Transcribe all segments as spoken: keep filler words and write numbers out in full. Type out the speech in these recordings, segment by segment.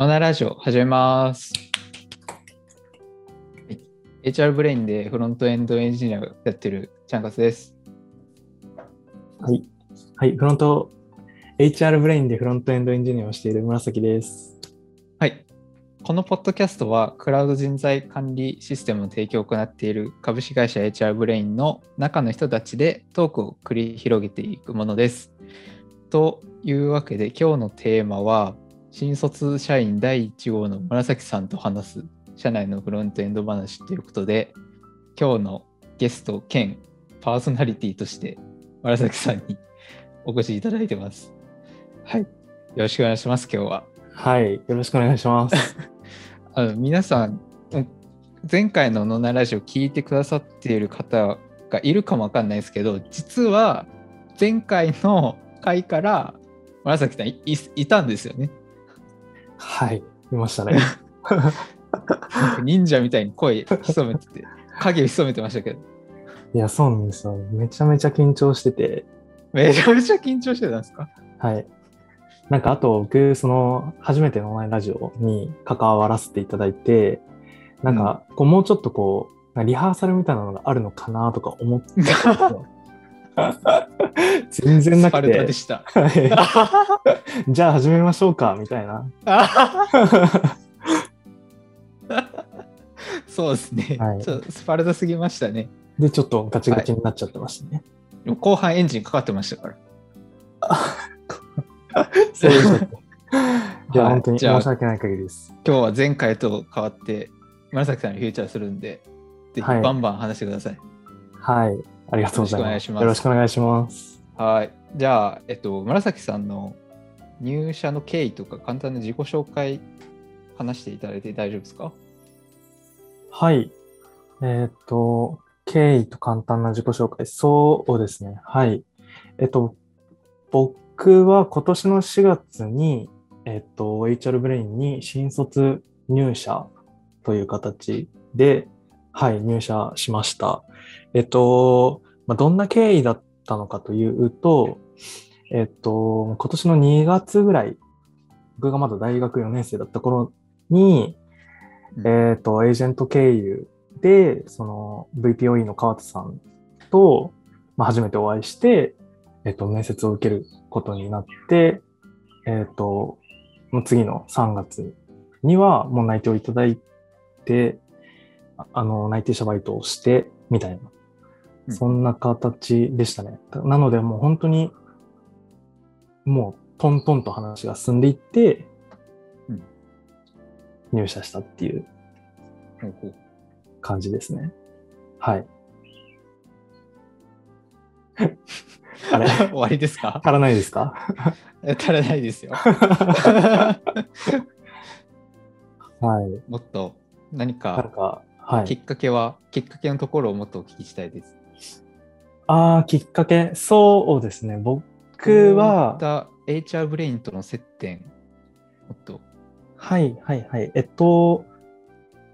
マナーラジオ始めます。エイチアール ブレインでフロントエンドエンジニアをやってるちゃんかつです。はい、はい、フロント エイチアール ブレインでフロントエンドエンジニアをしている紫です。はい、このポッドキャストはクラウド人材管理システムの提供を行っている株式会社 エイチアール ブレインの中の人たちでトークを繰り広げていくものです。というわけで今日のテーマは。新卒社員だいいち号の紫さんと話す社内のフロントエンド話ということで、今日のゲスト兼パーソナリティとして紫さんにお越しいただいてます。はい、よろしくお願いします。今日ははいよろしくお願いします。あの皆さん前回のノナラジオ聞いてくださっている方がいるかもわかんないですけど、実は前回の回から紫さん い, い, いたんですよね。はい、いましたね。忍者みたいに声潜めてて、影潜めてましたけど。いや、そうなんですよ。めちゃめちゃ緊張してて。めちゃめちゃ緊張してたんですか？はい。なんか、あと、僕、その、初めてのオンラインラジオに関わらせていただいて、なんか、こうもうちょっとこう、リハーサルみたいなのがあるのかなとか思ってたんですよ。全然なくてスパルタでした。じゃあ始めましょうかみたいな。そうですね、はい、ちょっとスパルタすぎましたね。でちょっとガチガチになっちゃってましたね、はい、でも後半エンジンかかってましたからそうですね。いや、はい、本当に申し訳ない限りです。今日は前回と変わって紫さんにフィーチャーするんで、ぜひバンバン話してください。はい、はい、ありがとうございます。よろしくお願いします。はい。じゃあ、えっと、紫さんの入社の経緯とか、簡単な自己紹介、話していただいて大丈夫ですか？はい。えー、っと、経緯と簡単な自己紹介、そうですね。はい。えっと、僕は今年のしがつに、えっと、エイチアール ブレインに新卒入社という形で、はい、入社しました。えっと、まあ、どんな経緯だったのかというと、えっと、今年のにがつぐらい、僕がまだ大学よねん生だった頃に、えっと、エージェント経由で、その ブイピーオーイー の川田さんと、まあ、初めてお会いして、えっと、面接を受けることになって、えっと、次のさんがつにはもう内定をいただいて、あの内定者バイトをしてみたいな、うん、そんな形でしたね。なのでもう本当にもうトントンと話が進んでいって、うん、入社したっていう感じですね。はい。あれ終わりですか？足らないですか？足らないですよ。はい。もっと何か。なんかはい、きっかけは、きっかけのところをもっとお聞きしたいです。ああ、きっかけ、そうですね。僕は。エイチアール ブレインとの接点、もっと。はいはいはい。えっと、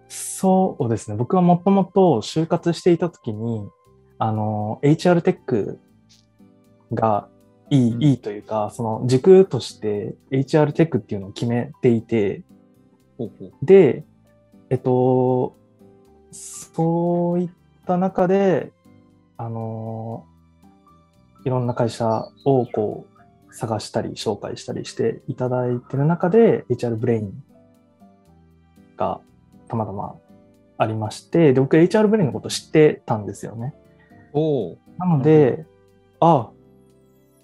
そうですね。僕はもともと就活していたときに、あの、エイチアール テックがいい、うん、いいというか、その軸として エイチアール テックっていうのを決めていて、ほうほうで、えっと、そういった中で、あのー、いろんな会社をこう探したり紹介したりしていただいている中で エイチアール ブレインがたまたまありまして、で僕 エイチアール ブレインのこと知ってたんですよね。おなので、ああ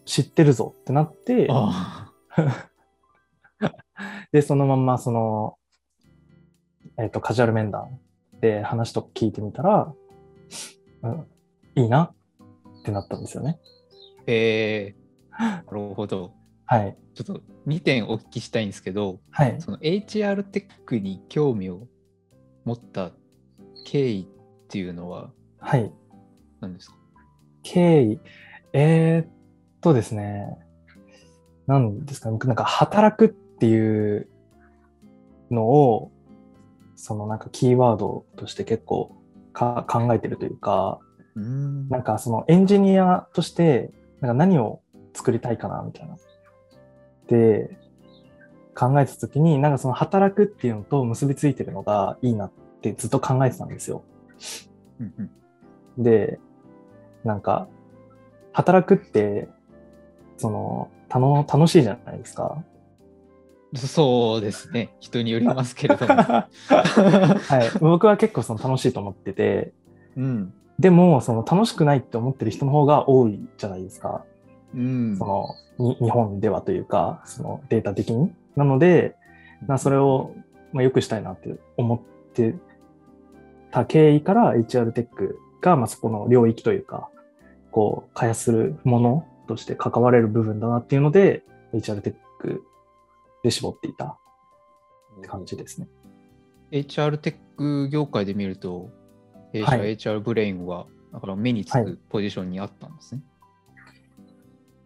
知ってるぞってなって、あでそのまんまその、えっと、カジュアル面談で話とか聞いてみたら、うん、いいなってなったんですよね。えー、なるほど。はい。ちょっとにてんお聞きしたいんですけど、はい、その エイチアール テックに興味を持った経緯っていうのは、はい。何ですか？経緯、えー、っとですね、何ですかね、なんか働くっていうのを、そのなんかキーワードとして結構か考えてるというか、うーん、なんかそのエンジニアとしてなんか何を作りたいかなみたいな。で、考えたときに、なんかその働くっていうのと結びついてるのがいいなってずっと考えてたんですよ。うんうん、で、なんか働くってそのたの楽しいじゃないですか。そうですね。人によりますけれども。はい、僕は結構その楽しいと思ってて、うん、でもその楽しくないって思ってる人の方が多いじゃないですか。うん、そのに日本ではというか、そのデータ的に。なので、なそれをまあ良くしたいなって思ってた経緯から エイチアール テックがまあそこの領域というか、こう開発するものとして関われる部分だなっていうので、エイチアール テックで絞っていたって感じですね。エイチアール テック業界で見ると、弊社 エイチアール ブレインはだから目につくポジションにあったんですね。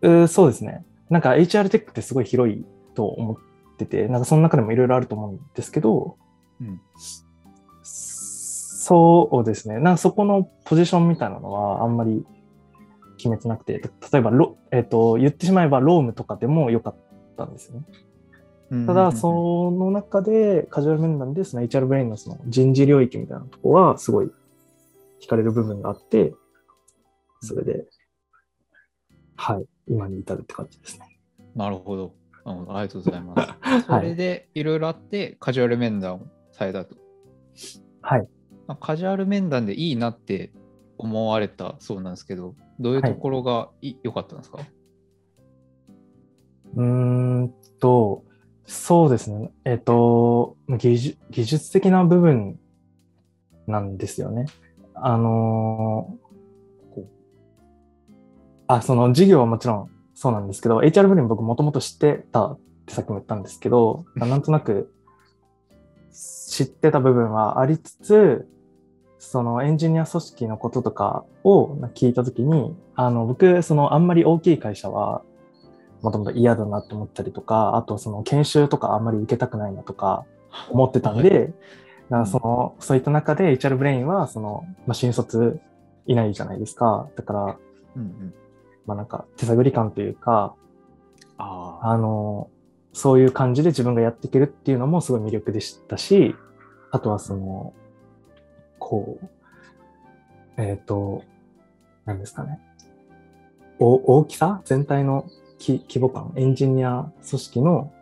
はい、うそうですね。なんか エイチアール テックってすごい広いと思ってて、なんかその中でもいろいろあると思うんですけど、うん、そうですね。なんかそこのポジションみたいなのはあんまり決めてなくて、例えばロ、えーと、言ってしまえばロームとかでも良かったんですよね。ただその中でカジュアル面談でその エイチアール ブレイン の, その人事領域みたいなとこはすごい惹かれる部分があって、それではい今に至るって感じですね。なるほど、ありがとうございます。それでいろいろあってカジュアル面談をされたと。はい、カジュアル面談でいいなって思われたそうなんですけど、どういうところが良かったんですか？はい、うーんとそうですね。えっと、技術、技術的な部分なんですよね。あのー、あ、その事業はもちろんそうなんですけど、エイチアール ブレイン僕もともと知ってたってさっきも言ったんですけど、なんとなく知ってた部分はありつつ、そのエンジニア組織のこととかを聞いたときに、あの、僕、そのあんまり大きい会社は、もともと嫌だなと思ったりとか、あとその研修とかあんまり受けたくないなとか思ってたんで、なんかそのそういった中で エイチアール ブレインはその、まあ、新卒いないじゃないですか。だから、うんうん、まあなんか手探り感というか、ああのそういう感じで自分がやっていけるっていうのもすごい魅力でしたし、あとはそのこうえっと何ですかね、お大きさ全体の規模感、エンジニア組織 の,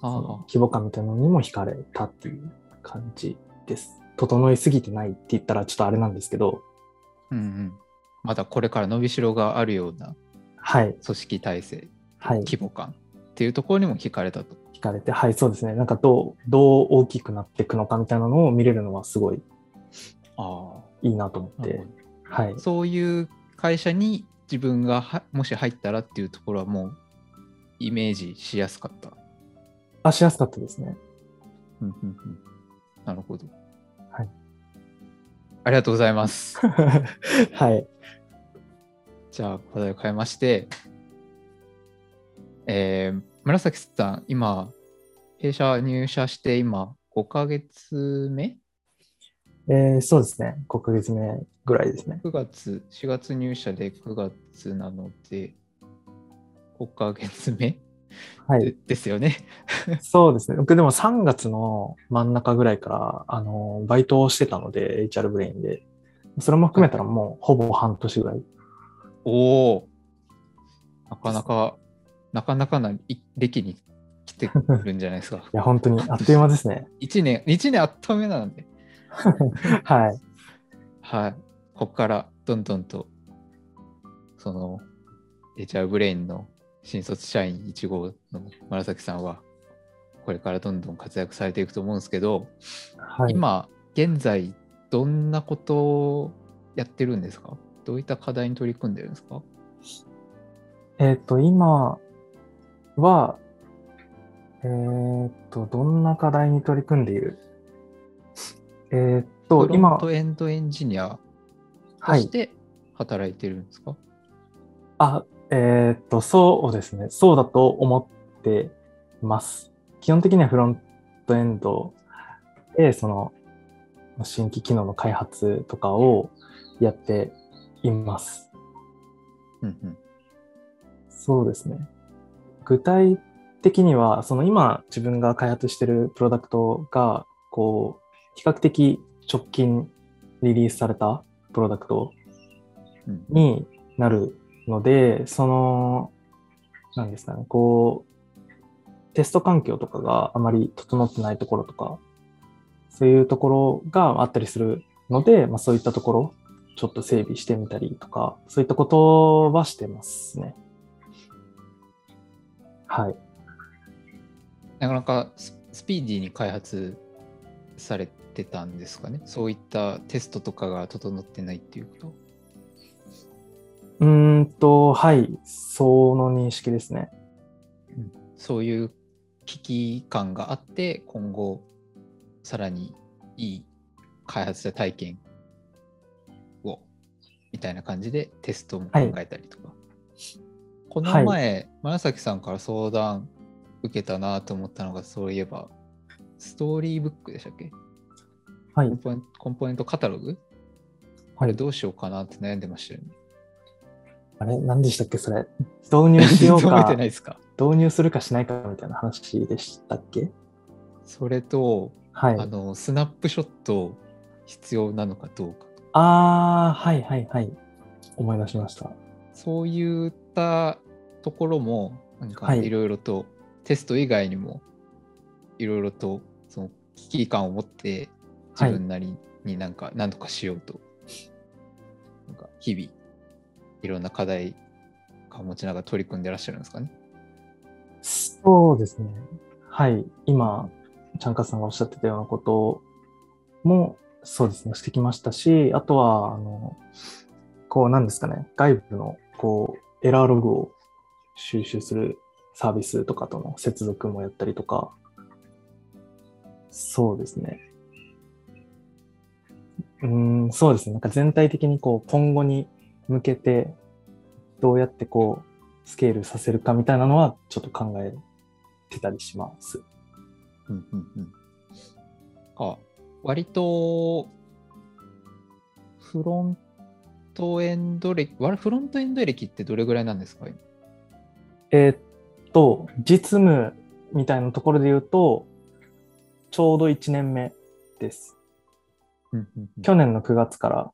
の規模感みたいなのにも惹かれたっていう感じです。整いすぎてないって言ったらちょっとあれなんですけど、うんうん、まだこれから伸びしろがあるような組織体制、はい、規模感っていうところにも惹かれたと。惹かれて、はい、そうですね。なんかど う, どう大きくなっていくのかみたいなのを見れるのはすごいあいいなと思って、はい、そういう会社に自分がはもし入ったらっていうところはもうイメージしやすかった。あ、しやすかったですね。うんうんうん、なるほど。はい。ありがとうございます。はい。じゃあ話題を変えまして、えー、紫さん今弊社入社して今ごかげつめ？えー、そうですね。ごかげつめぐらいですね。くがつ、しがつ入社でくがつなので、ごかげつめ、はい、で, ですよね。そうですね。僕でもさんがつの真ん中ぐらいから、あの、バイトをしてたので、エイチアール ブレインで。それも含めたらもうほぼ半年ぐらい。おお、なかなか、なかなかな歴に来てくるんじゃないですか。いや、本当にあっという間ですね。いちねん、いちねんあっという間なので。はいはい、ここからどんどんとその エイチアール ブレインの新卒社員いち号の紫さんはこれからどんどん活躍されていくと思うんですけど、はい、今現在どんなことをやってるんですか？どういった課題に取り組んでるんですか？えっと今はえっとどんな課題に取り組んでいる？えー、っと今フロントエンドエンジニアとして働いてるんですか？はい、あ、えー、っとそうですね。そうだと思ってます。基本的にはフロントエンドでその新規機能の開発とかをやっています。うんうん、そうですね。具体的にはその今自分が開発しているプロダクトがこう比較的直近リリースされたプロダクトになるので、うん、そのなんですかね、こうテスト環境とかがあまり整ってないところとかそういうところがあったりするので、まあ、そういったところちょっと整備してみたりとかそういったことはしてますね。はい。なかなかスピーディーに開発されてたんですかね。そういったテストとかが整ってないっていうこと。うーんと、はい、その認識ですね。うん、そういう危機感があって、今後さらにいい開発者体験をみたいな感じでテストも考えたりとか。はい、この前、はい、紫さんから相談受けたなと思ったのが、そういえばストーリーブックでしたっけ、はい、コンポーネント、コンポーネントカタログ、あれどうしようかなって悩んでましたよね。あれ何でしたっけそれ、導入しようか導入するかしないかみたいな話でしたっけ。それと、はい、あのスナップショット必要なのかどうか。ああ、はいはいはい、思い出しました。そういうところもなんかいろいろと、はい、テスト以外にもいろいろとその危機感を持って自分なりになんか何とかしようと、はい、なんか日々いろんな課題を持ちながら取り組んでらっしゃるんですかね。そうですね、はい、今ちゃんかさんがおっしゃってたようなこともそうですねしてきましたし、あとはあのこうなんですかね、外部のこうエラーログを収集するサービスとかとの接続もやったりとか、そうですね。うーん、そうですね。なんか全体的にこう今後に向けてどうやってこうスケールさせるかみたいなのはちょっと考えてたりします。うんうんうん。あ、割とフロントフロントエンド歴、フロントエンド歴ってどれぐらいなんですか？えー、っと実務みたいなところで言うとちょうどいちねんめです。うんうんうん、去年のくがつから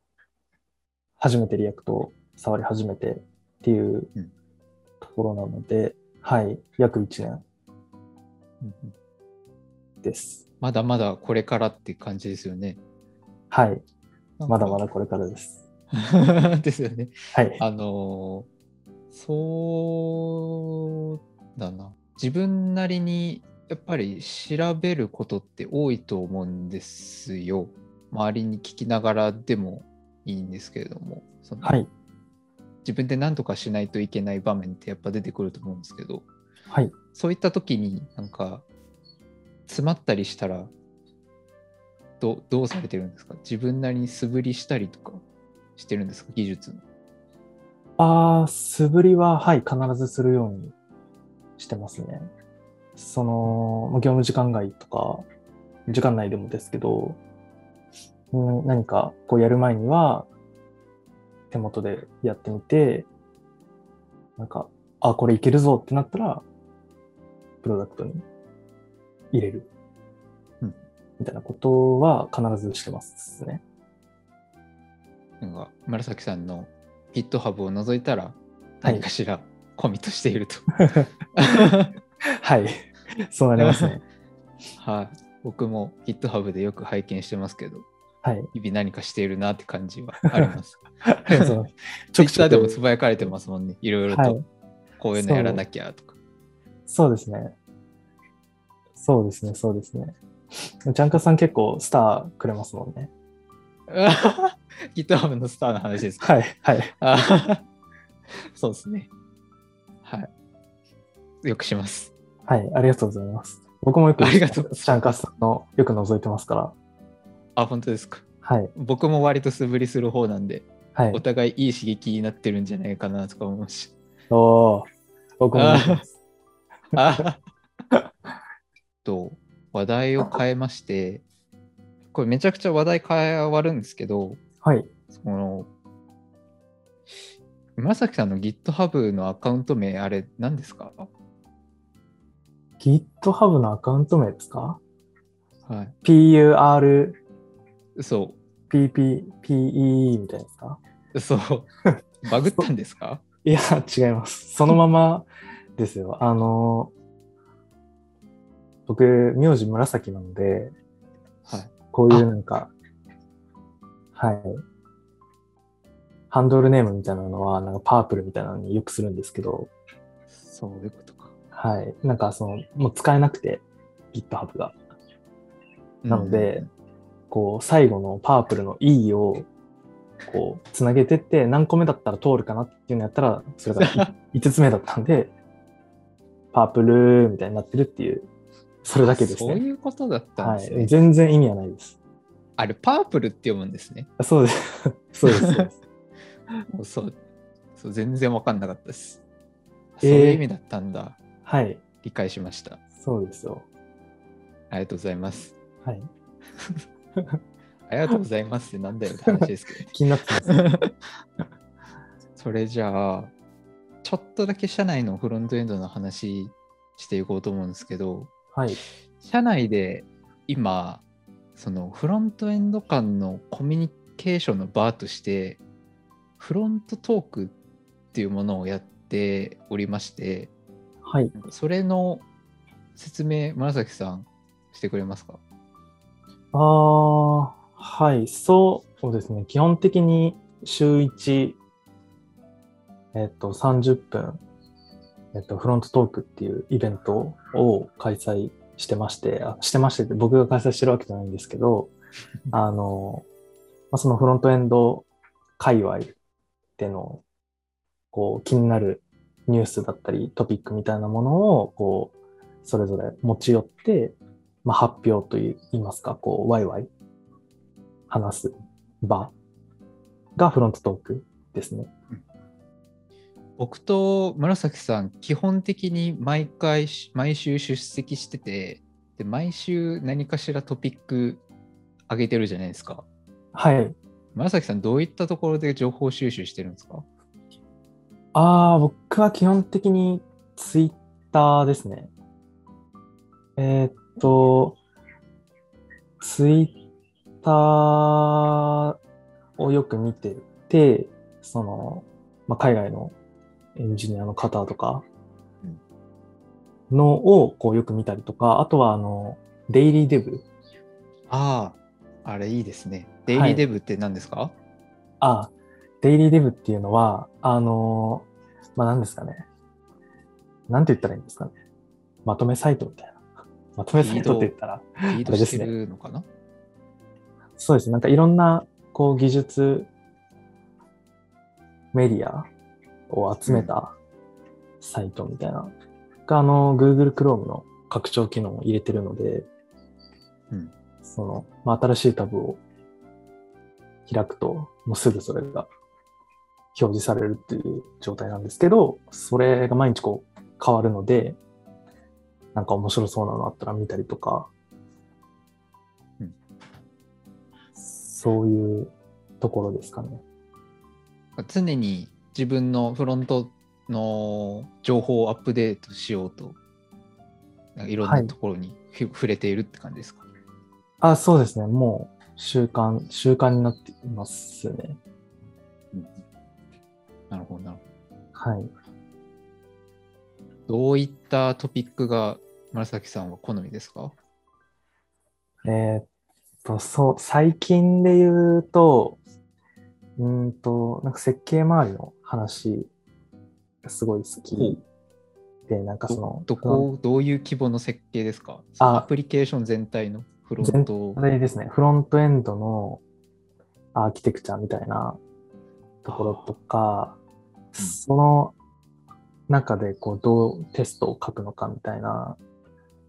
初めてリアクトを触り始めてっていうところなので、うん、はい、約いちねんです。まだまだこれからって感じですよね。はい、まだまだこれからです。ですよね。はい、あのそうだな、自分なりにやっぱり調べることって多いと思うんですよ。周りに聞きながらでもいいんですけれども、その、はい、自分で何とかしないといけない場面ってやっぱ出てくると思うんですけど、はい、そういった時になんか詰まったりしたら ど, どうされてるんですか？自分なりに素振りしたりとかしてるんですか？技術の。ああ、素振りは、はい、必ずするようにしてますね。その業務時間外とか時間内でもですけど、うん、何かこうやる前には手元でやってみて、なんかあ、これいけるぞってなったらプロダクトに入れる、うん、みたいなことは必ずしてますね。なんか紫さんの GitHub を覗いたら何かしらコミットしていると、はいはい、そうなりますね。はい、僕も GitHub でよく拝見してますけど、はい、日々何かしているなって感じはありますTwitter でもつぶやかれてますもんね、いろいろと、はい、こういうのやらなきゃとか。そうですねそうですねそうですねジャンカさん結構スターくれますもんねGitHub のスターの話ですか？はいはいそうですね、はい、よくします。はい、ありがとうございます。僕もよくありがとうございます。シャンカスさんのよく覗いてますから。あ、本当ですか？はい、僕も割と素振りする方なんで、はい、お互いいい刺激になってるんじゃないかなとか思うし。おー、僕も見てます。あと話題を変えまして、これめちゃくちゃ話題変わるんですけど、はい、その紫さんの GitHub のアカウント名あれ何ですか？ GitHub のアカウント名ですか？はい。ピーユーアール、そう。ピーピー、ピーイー みたいですか？そう。バグったんですか？いや、違います。そのままですよ。あの、僕、苗字紫なので、はい、こういうなんか、はい。ハンドルネームみたいなのは、なんかパープルみたいなのによくするんですけど、そういうことか。はい。なんかその、もう使えなくて、GitHub が。なので、うん、こう、最後のパープルの E を、こう、つなげてって、何個目だったら通るかなっていうのやったら、それがいつつめだったんで、パープルみたいになってるっていう、それだけですね。そういうことだったんですね。はい。全然意味はないです。あれ、パープルって読むんですね。そうです。そうです。そうですそうそう、全然分かんなかったです。そういう意味だったんだ。えー、はい。理解しました。そうですよ。ありがとうございます。はい。ありがとうございますってなんだよって話ですけど、ね。気になってます、ね。それじゃあ、ちょっとだけ社内のフロントエンドの話していこうと思うんですけど、はい。社内で今、そのフロントエンド間のコミュニケーションの場として、フロントトークっていうものをやっておりまして、はい、それの説明、紫さんしてくれますか？あー、はい、そうですね。基本的に週いち、えっと、さんじゅっぷん、えっと、フロントトークっていうイベントを開催してまして、あ、してましてって僕が開催してるわけじゃないんですけど、あの、まあ、そのフロントエンド界隈でのこう気になるニュースだったりトピックみたいなものをこうそれぞれ持ち寄って、まあ、発表といいますかこうワイワイ話す場がフロントトークですね。僕と紫さん基本的に毎回毎週出席してて、で毎週何かしらトピック上げてるじゃないですか。はい。紫さんどういったところで情報収集してるんですか？ああ、僕は基本的にツイッターですね。えー、っと、ツイッターをよく見てて、その、まあ、海外のエンジニアの方とかのをこうよく見たりとか、あとはあの、デイリーデブ。ああ、あれいいですね。デイリーデブって何ですか？はい、あ、デイリーデブっていうのは、あの、まあ、何ですかね。なんて言ったらいいんですかね。まとめサイトみたいな。まとめサイトって言ったら、リードしてるのかな？そうですね。なんかいろんな、こう、技術メディアを集めたサイトみたいな。うん、あの、Google Chrome の拡張機能を入れてるので、うん、その、まあ、新しいタブを開くと、もうすぐそれが表示されるっていう状態なんですけど、それが毎日こう変わるので、なんか面白そうなのあったら見たりとか、うん、そういうところですかね。常に自分のフロントの情報をアップデートしようと、なんかいろんなところに、はい、触れているって感じですか？あ、そうですね。もう習慣、習慣になっていますね。うん、なるほど、なるほど。はい。どういったトピックが紫さんは好みですか？えー、っと、そう、最近で言うと、うんと、なんか設計周りの話がすごい好きで、なんかその。どこ、どういう規模の設計ですか？アプリケーション全体の。フロント。全体ですね。フロントエンドのアーキテクチャみたいなところとか、うん、その中でこうどうテストを書くのかみたいな、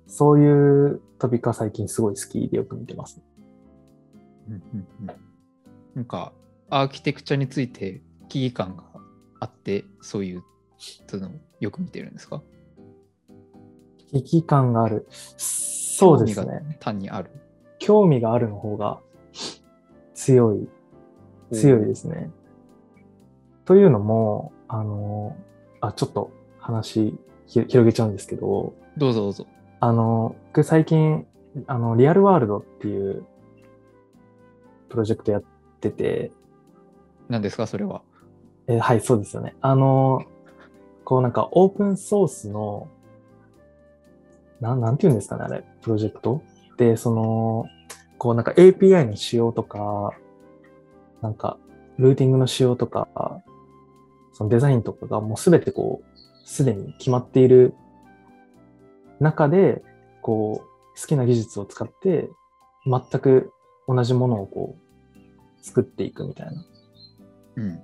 そういうトピックは最近すごい好きでよく見てます。うんうんうん、なんかアーキテクチャについて危機感があって、そういうのをよく見てるんですか？危機感がある。そうですね。単にある。興味があるの方が強い、強いですね。というのも、あの、あ、ちょっと話広げちゃうんですけど。どうぞどうぞ。あの僕最近あのリアルワールドっていうプロジェクトやってて。何ですかそれは。えー、はい、そうですよね。あのこうなんかオープンソースの な, なんていうんですかねあれプロジェクトで、そのこうなんか エーピーアイ の仕様とかなんかルーティングの仕様とかそのデザインとかがもうすべてこうすでに決まっている中でこう好きな技術を使って全く同じものをこう作っていくみたいな。うん。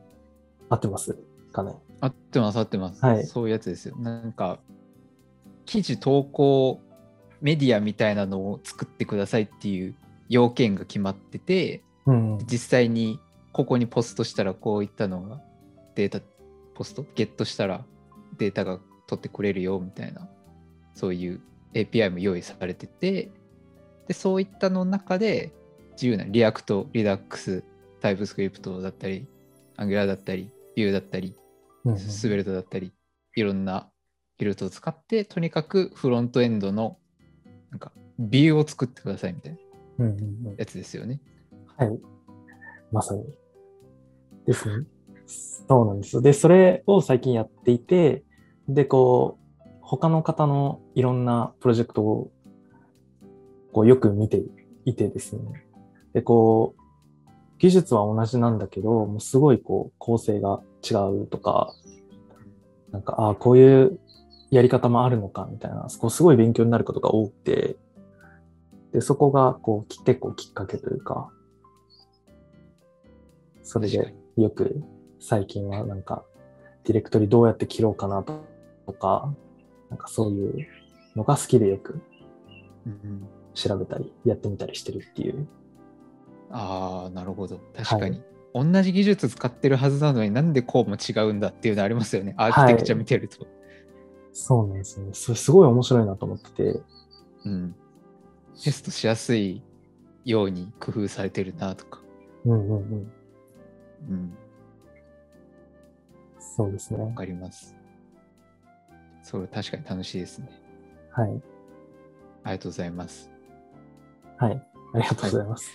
合ってますかね。合ってます合ってます、はい。そういうやつですよ。なんか記事投稿メディアみたいなのを作ってくださいっていう要件が決まってて、うん、実際にここにポストしたらこういったのがデータポストゲットしたらデータが取ってくれるよみたいな、そういう エーピーアイ も用意されてて、でそういったの中で自由な React、Redux、TypeScript だったり Angular だったり Vue だったり Svelte だったり、いろんなフィルトを使ってとにかくフロントエンドのなんかビューを作ってくださいみたいなやつですよね、うんうんうん、はい、まさにですね。そうなんですよ。でそれを最近やっていて、でこう他の方のいろんなプロジェクトをこうよく見ていてですね、でこう技術は同じなんだけどもうすごいこう構成が違うとか、なんかあこういうやり方もあるのかみたいな、こうすごい勉強になることが多くて、でそこがこう結構きっかけというか、それでよく最近はなんかディレクトリどうやって切ろうかなとか、なんかそういうのが好きでよく調べたりやってみたりしてるっていう、うん、ああなるほど。確かに、はい、同じ技術使ってるはずなのになんでこうも違うんだっていうのありますよね、アーキテクチャ見てると、はい、そうなんですね。それすごい面白いなと思ってて、うん、テストしやすいように工夫されてるなとか、うんうんうんうん、そうですね。わかります。それ確かに楽しいですね。はい。ありがとうございます。はい。ありがとうございます。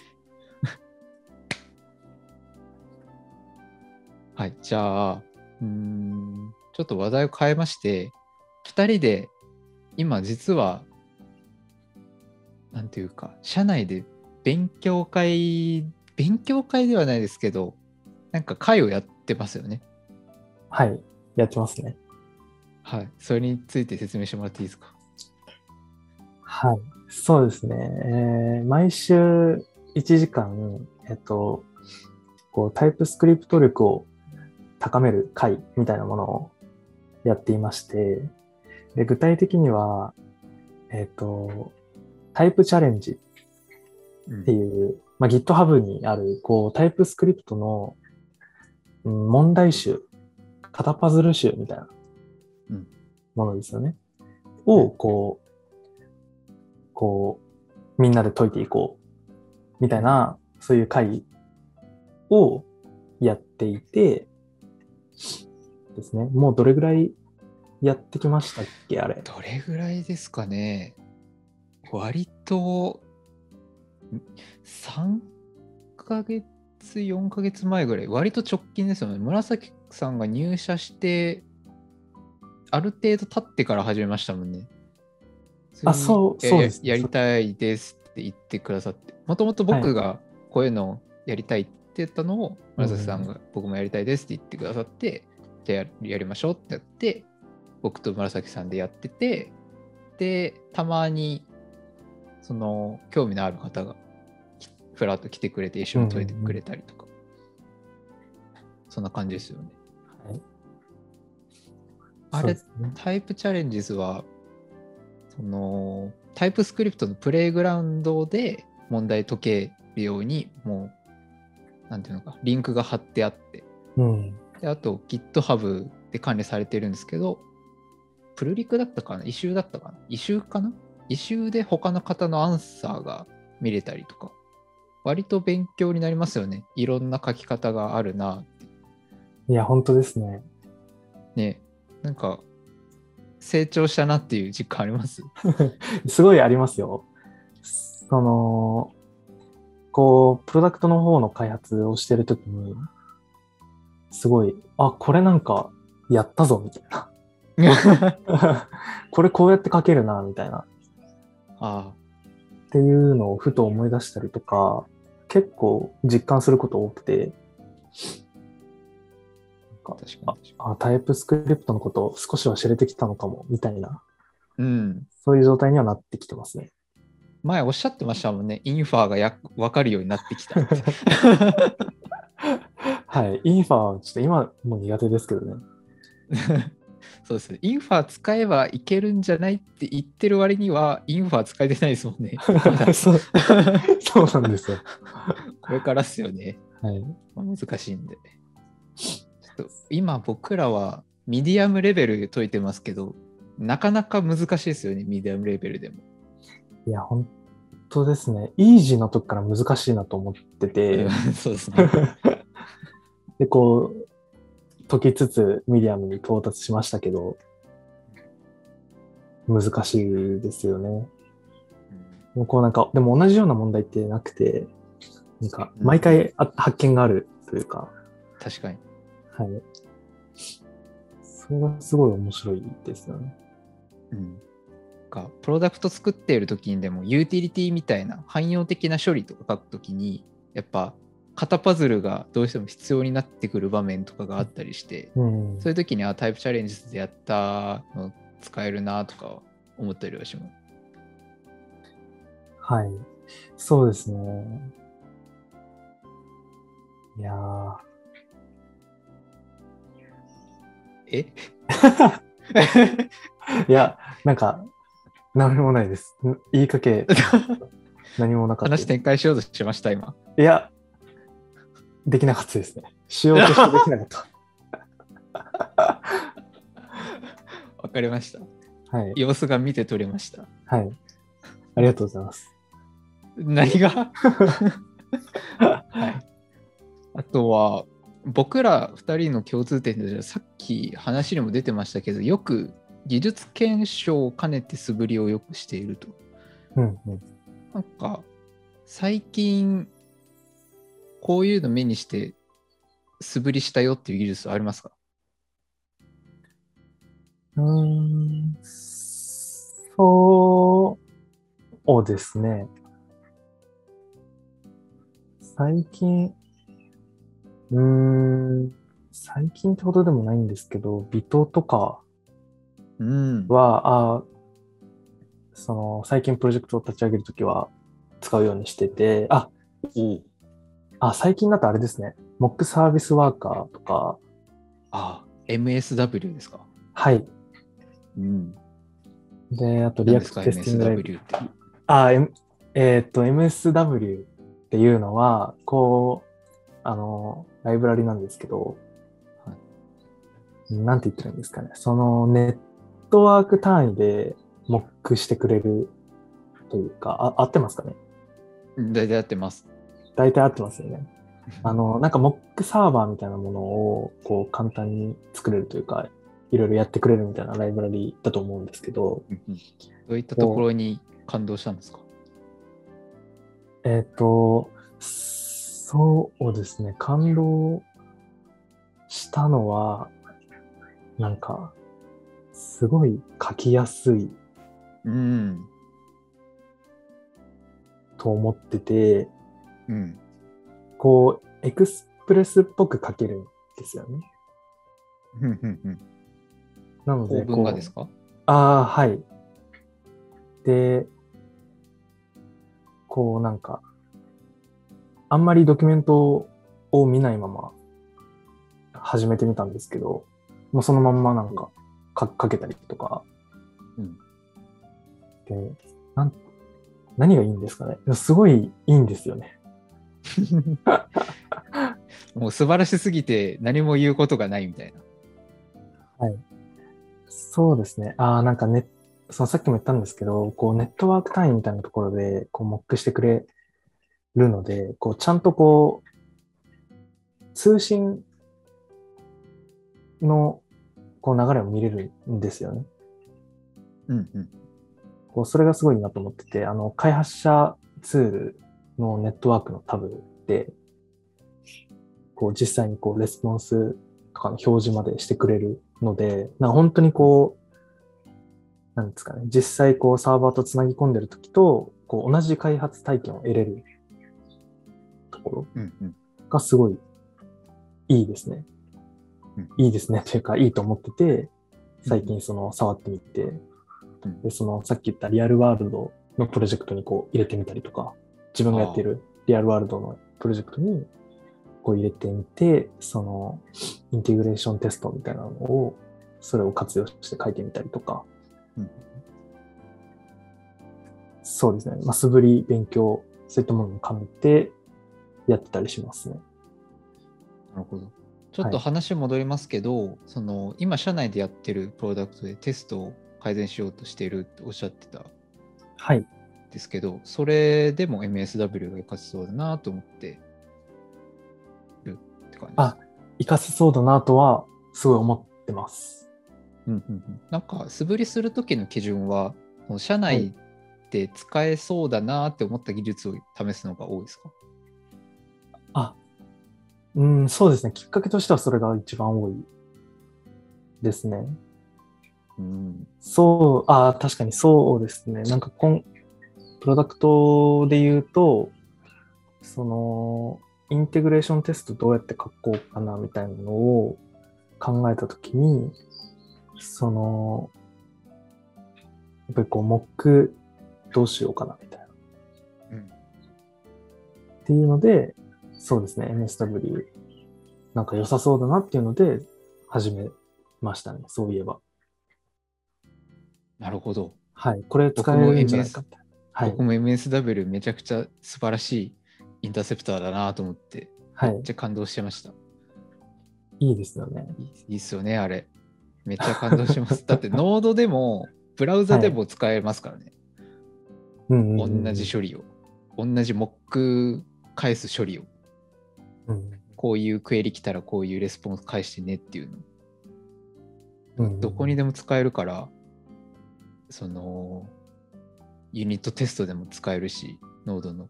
はい。はい、じゃあ、うーん、ちょっと話題を変えまして、ふたりで今実は、なんていうか、社内で勉強会、勉強会ではないですけど、なんか会をやってますよね。はい、やってますね。はい、それについて説明してもらっていいですか。はい、そうですね。えー、毎週いちじかん、えっと、こうタイプスクリプト力を高める会みたいなものをやっていまして、で具体的には、えっと、タイプチャレンジっていう、うん、まあ、GitHub にあるこうタイプスクリプトの問題集、型パズル集みたいなものですよね、うん、をこう、こうみんなで解いていこうみたいな、そういう会をやっていてですね。もうどれぐらいやってきましたっけあれ。どれぐらいですかね。割とさんかげつよんかげつまえぐらい、割と直近ですよね。紫さんが入社してある程度経ってから始めましたもんね。あ、そう、そうです。やりたいですって言ってくださって、もともと僕がこういうのをやりたいって言ったのを、はい、紫さんが僕もやりたいですって言ってくださって、うん、じゃあやりましょうってやって、僕と紫さんでやってて、でたまにその興味のある方がフラッと来てくれて一緒に解いてくれたりとか、うんうんうん、そんな感じですよね、はい、あれ、ね、タイプチャレンジズはそのタイプスクリプトのプレイグラウンドで問題解けるように、もうなんていうのかリンクが貼ってあって、うん、であと GitHub で管理されてるんですけど、プルリクだったかな、イシューだったかな、イシューかな、イシューで他の方のアンサーが見れたりとか、割と勉強になりますよね。いろんな書き方があるなって。いや、本当ですね。ね、なんか、成長したなっていう実感あります？すごいありますよ。そのこうプロダクトの方の開発をしてるときにすごい、あ、これなんかやったぞみたいな。これこうやって書けるなみたいな、ああっていうのをふと思い出したりとか、結構実感すること多くて、なんか確かにああタイプスクリプトのこと少しは知れてきたのかもみたいな、うん、そういう状態にはなってきてますね。前おっしゃってましたもんね、インファーがや分かるようになってきたってはい、インファーはちょっと今も苦手ですけどねそうですね、インファ使えばいけるんじゃないって言ってる割にはインファ使えてないですもんねそう、そうなんですよこれからっすよね、はい、難しいんで、ちょっと今僕らはミディアムレベル解いてますけど、なかなか難しいですよね、ミディアムレベルでも。いや本当ですね、イージーの時から難しいなと思っててそうですねでこう解きつつミディアムに到達しましたけど、難しいですよね。もうこうなんかでも同じような問題ってなくて、なんか毎回発見があるというか、確かに、はい、それがすごい面白いですよね。うん、かプロダクト作っている時にでもユーティリティみたいな汎用的な処理とか書くときにやっぱ型パズルがどうしても必要になってくる場面とかがあったりして、うん、そういう時にはタイプチャレンジでやったの使えるなとか思ったりはします。はい、そうですね。いやー。えいや、なんか何もないです。言いかけ何もなかった。話展開しようとしました今。いや。できなかったですね。しようとしてできなかった。わかりました。はい。様子が見て取れました。はい。ありがとうございます。何が、はい、あとは、僕らふたりの共通点で、さっき話にも出てましたけど、よく技術検証を兼ねて素振りをよくしていると。うんうん。なんか、最近、こういうの目にして素振りしたよっていう技術はありますか？うーん、そうですね。最近、うーん、最近ってほどでもないんですけど、微糖とかは、うん、あその最近プロジェクトを立ち上げるときは使うようにしてて、あ、いい。あ、最近だとあれですね。Mock Service Worker とか。あ、エムエスダブリュー ですか。はい。うん。で、あと React Testing Library って。あ、M、えー、っと、エムエスダブリュー っていうのは、こう、あの、ライブラリなんですけど、はい、なんて言ってるんですかね。その、ネットワーク単位で Mock してくれるというか、あ、合ってますかね。大体合ってます。大体合ってますよね。あの、なんか Mock サーバーみたいなものをこう簡単に作れるというか、いろいろやってくれるみたいなライブラリだと思うんですけど。どういったところに感動したんですか？えっと、そうですね。感動したのは、なんか、すごい書きやすい。うん。と思ってて、うん、こうエクスプレスっぽく書けるんですよね。うんうんうん。なので構文がですか？ああ、はい。で、こうなんかあんまりドキュメントを見ないまま始めてみたんですけど、もうそのまんまなんか書けたりとか。うん。で、なん何がいいんですかね。すごいいいんですよね。もう素晴らしすぎて何も言うことがないみたいな。はい、そうですね。ああ、なんかね、そのさっきも言ったんですけど、こうネットワーク単位みたいなところでこうモックしてくれるので、こうちゃんとこう通信のこう流れを見れるんですよね。うんうん、こうそれがすごいなと思ってて、あの開発者ツールのネットワークのタブでこう実際にこうレスポンスとかの表示までしてくれるので、なんか本当にこうなんですかね、実際こうサーバーとつなぎ込んでるときとこう同じ開発体験を得れるところがすごいいいですね、うんうん、いいですねというかいいと思ってて、最近その触ってみて、うん、でそのさっき言ったリアルワールドのプロジェクトにこう入れてみたりとか、自分がやっているリアルワールドのプロジェクトにこう入れてみて、そのインテグレーションテストみたいなのをそれを活用して書いてみたりとか、うん、そうですね、まあ、素振り勉強そういったものも兼ねてやってたりしますね。なるほど。ちょっと話戻りますけど、はい、その今社内でやってるプロダクトでテストを改善しようとしているっておっしゃってた、はい、ですけど、それでも エムエスダブリュー が活かせそうだなと思ってるって感じです。あ、活かせそうだなとはすごい思ってます。うんうんうん、なんか素振りするときの基準は、社内で使えそうだなって思った技術を試すのが多いですか？あ、うん、そうですね。きっかけとしてはそれが一番多いですね。うん、そう、あ、確かにそうですね。なんかこん、プロダクトで言うと、その、インテグレーションテストどうやって書こうかなみたいなのを考えたときに、その、やっぱりこう、モックどうしようかなみたいな。うん、っていうので、そうですね、エムエスダブリュー なんか良さそうだなっていうので始めましたね、そういえば。なるほど。はい、これ使えるんじゃないかって。僕も エムエスダブリュー めちゃくちゃ素晴らしいインターセプターだなと思って、はい、めっちゃ感動してました。いいですよね。いいっすよね、あれ。めっちゃ感動します。だってノードでもブラウザでも使えますからね。はい、うんうんうん、同じ処理を。同じモック返す処理を。うん、こういうクエリ来たらこういうレスポンス返してねっていうの、うん、どこにでも使えるから、そのユニットテストでも使えるし、ノードの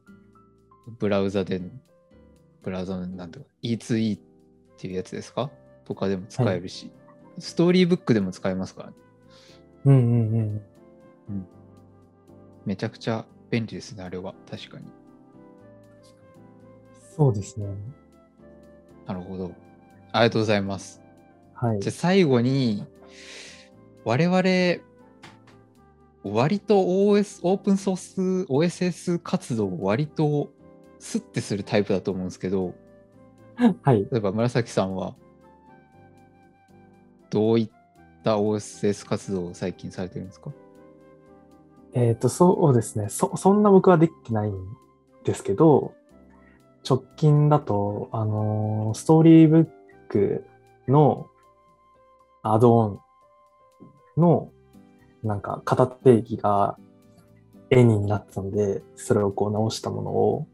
ブラウザでのブラウザのなんていうか イーツーイー っていうやつですかとかでも使えるし、はい、ストーリーブックでも使えますからね。うんうんうん、うん、めちゃくちゃ便利ですね、あれは。確かにそうですね。なるほど。ありがとうございます。はい。じゃあ最後に、我々、割と オーエス、オープンソース、オーエスエス 活動を割とスッてするタイプだと思うんですけど、はい。例えば紫さんは、どういった オーエスエス 活動を最近されてるんですか？えっと、そうですね。そ、そんな僕はできてないんですけど、直近だと、あのー、ストーリーブックのアドオンのなんか型定義が絵になったので、それをこう直したものを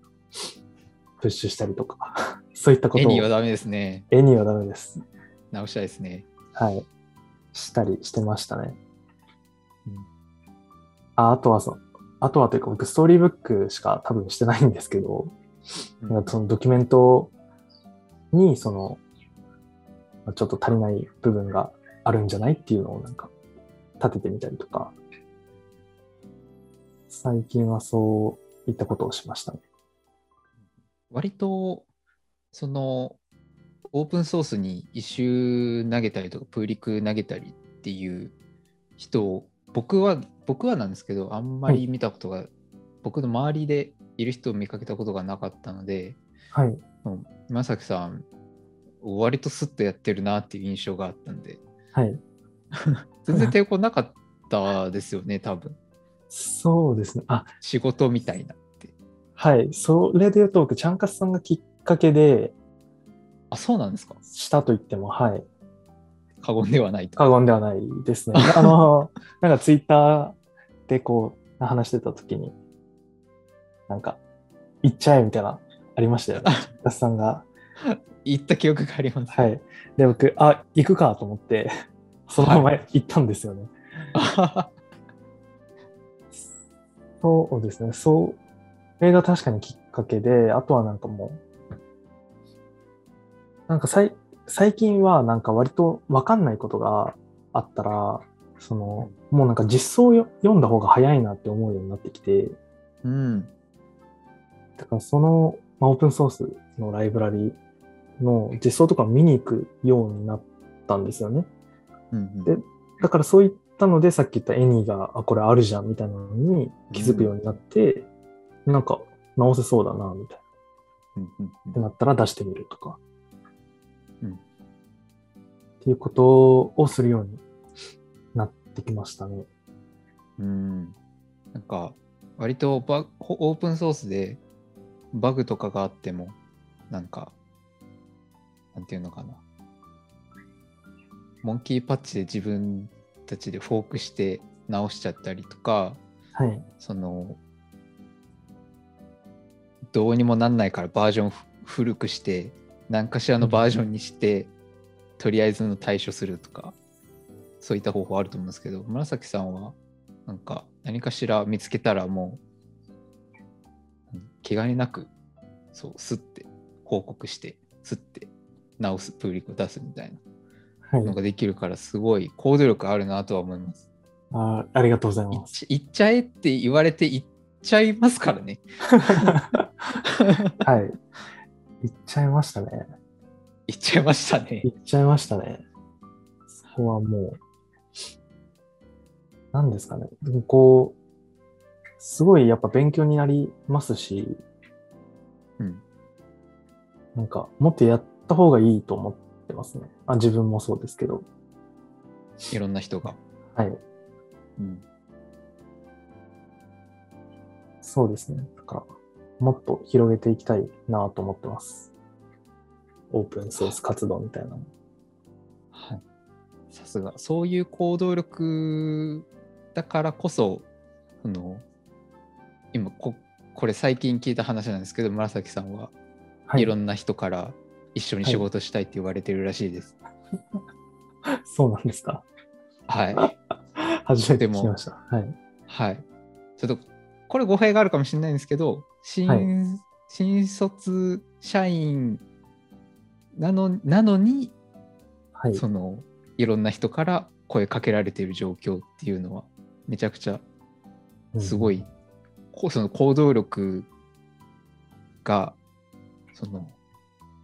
プッシュしたりとか、そういったことを。絵にはダメですね。絵にはダメです。直したいですね。はい。したりしてましたね。うん、あ、あとはそ、あとはというか僕ストーリーブックしか多分してないんですけど、そのドキュメントにそのちょっと足りない部分があるんじゃないっていうのをなんか立ててみたりとか、最近はそういったことをしましたね。割とそのオープンソースにイシュー投げたりとかプーリク投げたりっていう人を僕は僕はなんですけど、あんまり見たことが、はい、僕の周りでいる人を見かけたことがなかったので、はい、まさきさん割とスッとやってるなっていう印象があったんで、はい、全然抵抗なかったですよね多分。そうですね。あ、仕事みたいなって。はい、それで言うと僕ちゃんかすさんがきっかけで。あ、そうなんですか。したと言っても、はい、過言ではないと。過言ではないですね。あのなんかツイッターでこう話してた時になんか行っちゃえみたいなありましたよね。タスさんが行った記憶があります。はい。で僕、あ、行くかと思ってそのまま行ったんですよね。はそうですね。それが確かにきっかけで、あとはなんかもう、なんかさい最近はなんか割と分かんないことがあったら、そのもうなんか実装を読んだ方が早いなって思うようになってきて、うん、だからその、まあ、オープンソースのライブラリの実装とか見に行くようになったんですよね、うんうん、でだからそういったのでさっき言ったエニーがあこれあるじゃんみたいなのに気づくようになって、うん、なんか直せそうだなみたいな、うんうんうん、ってなったら出してみるとか、うん、っていうことをするようになってきましたね。うん、なんか割とバオープンソースでバグとかがあってもなんかなんていうのかな、モンキーパッチで自分たちでフォークして直しちゃったりとか、はい、そのどうにもなんないからバージョン古くして何かしらのバージョンにして、うん、とりあえずの対処するとかそういった方法あると思うんですけど、紫さんはなんか何かしら見つけたらもう気兼ねなくそうすって報告してすって直すプーリックを出すみたいなのができるからすごい行動力あるなとは思います、はい、あ, ありがとうございます。いっちゃえって言われていっちゃいますからねはいいっちゃいましたねいっちゃいましたねいっちゃいましたね。そこはもう何ですかね、こうすごいやっぱ勉強になりますし、うん、なんかもっとやった方がいいと思ってますね。あ、自分もそうですけど、いろんな人がはい、うん、そうですね。だからもっと広げていきたいなと思ってます、オープンソース活動みたいなの。はい、さすがそういう行動力だからこそ、あの今 こ, これ最近聞いた話なんですけど、紫さんは、はい、いろんな人から一緒に仕事したいって言われてるらしいです、はい、そうなんですか。はい初めて聞きました。はい、はい、ちょっとこれ語弊があるかもしれないんですけど 新,、はい、新卒社員な の, なのに、はい、そのいろんな人から声かけられている状況っていうのはめちゃくちゃすごい、うん、その行動力が その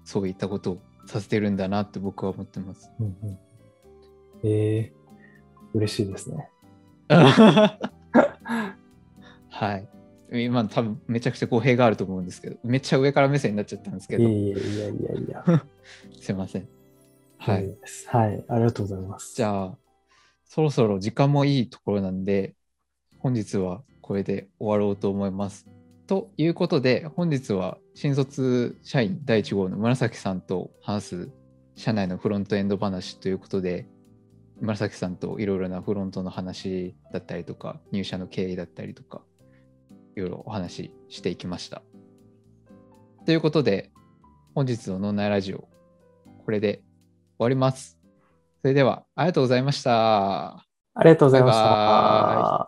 そういったことをさせてるんだなって僕は思ってます、うんうん、えー、嬉しいですねはい今多分めちゃくちゃ語弊があると思うんですけど、めっちゃ上から目線になっちゃったんですけど、いやいやいやいやすいません。はい、はい、ありがとうございます。じゃあそろそろ時間もいいところなんで本日はこれで終わろうと思います。ということで本日は新卒社員だいいち号の紫さんと話す社内のフロントエンド話ということで、紫さんといろいろなフロントの話だったりとか入社の経緯だったりとかいろいろお話ししていきました。ということで本日の脳内ラジオこれで終わります。それではありがとうございました。ありがとうございました。バイバイ。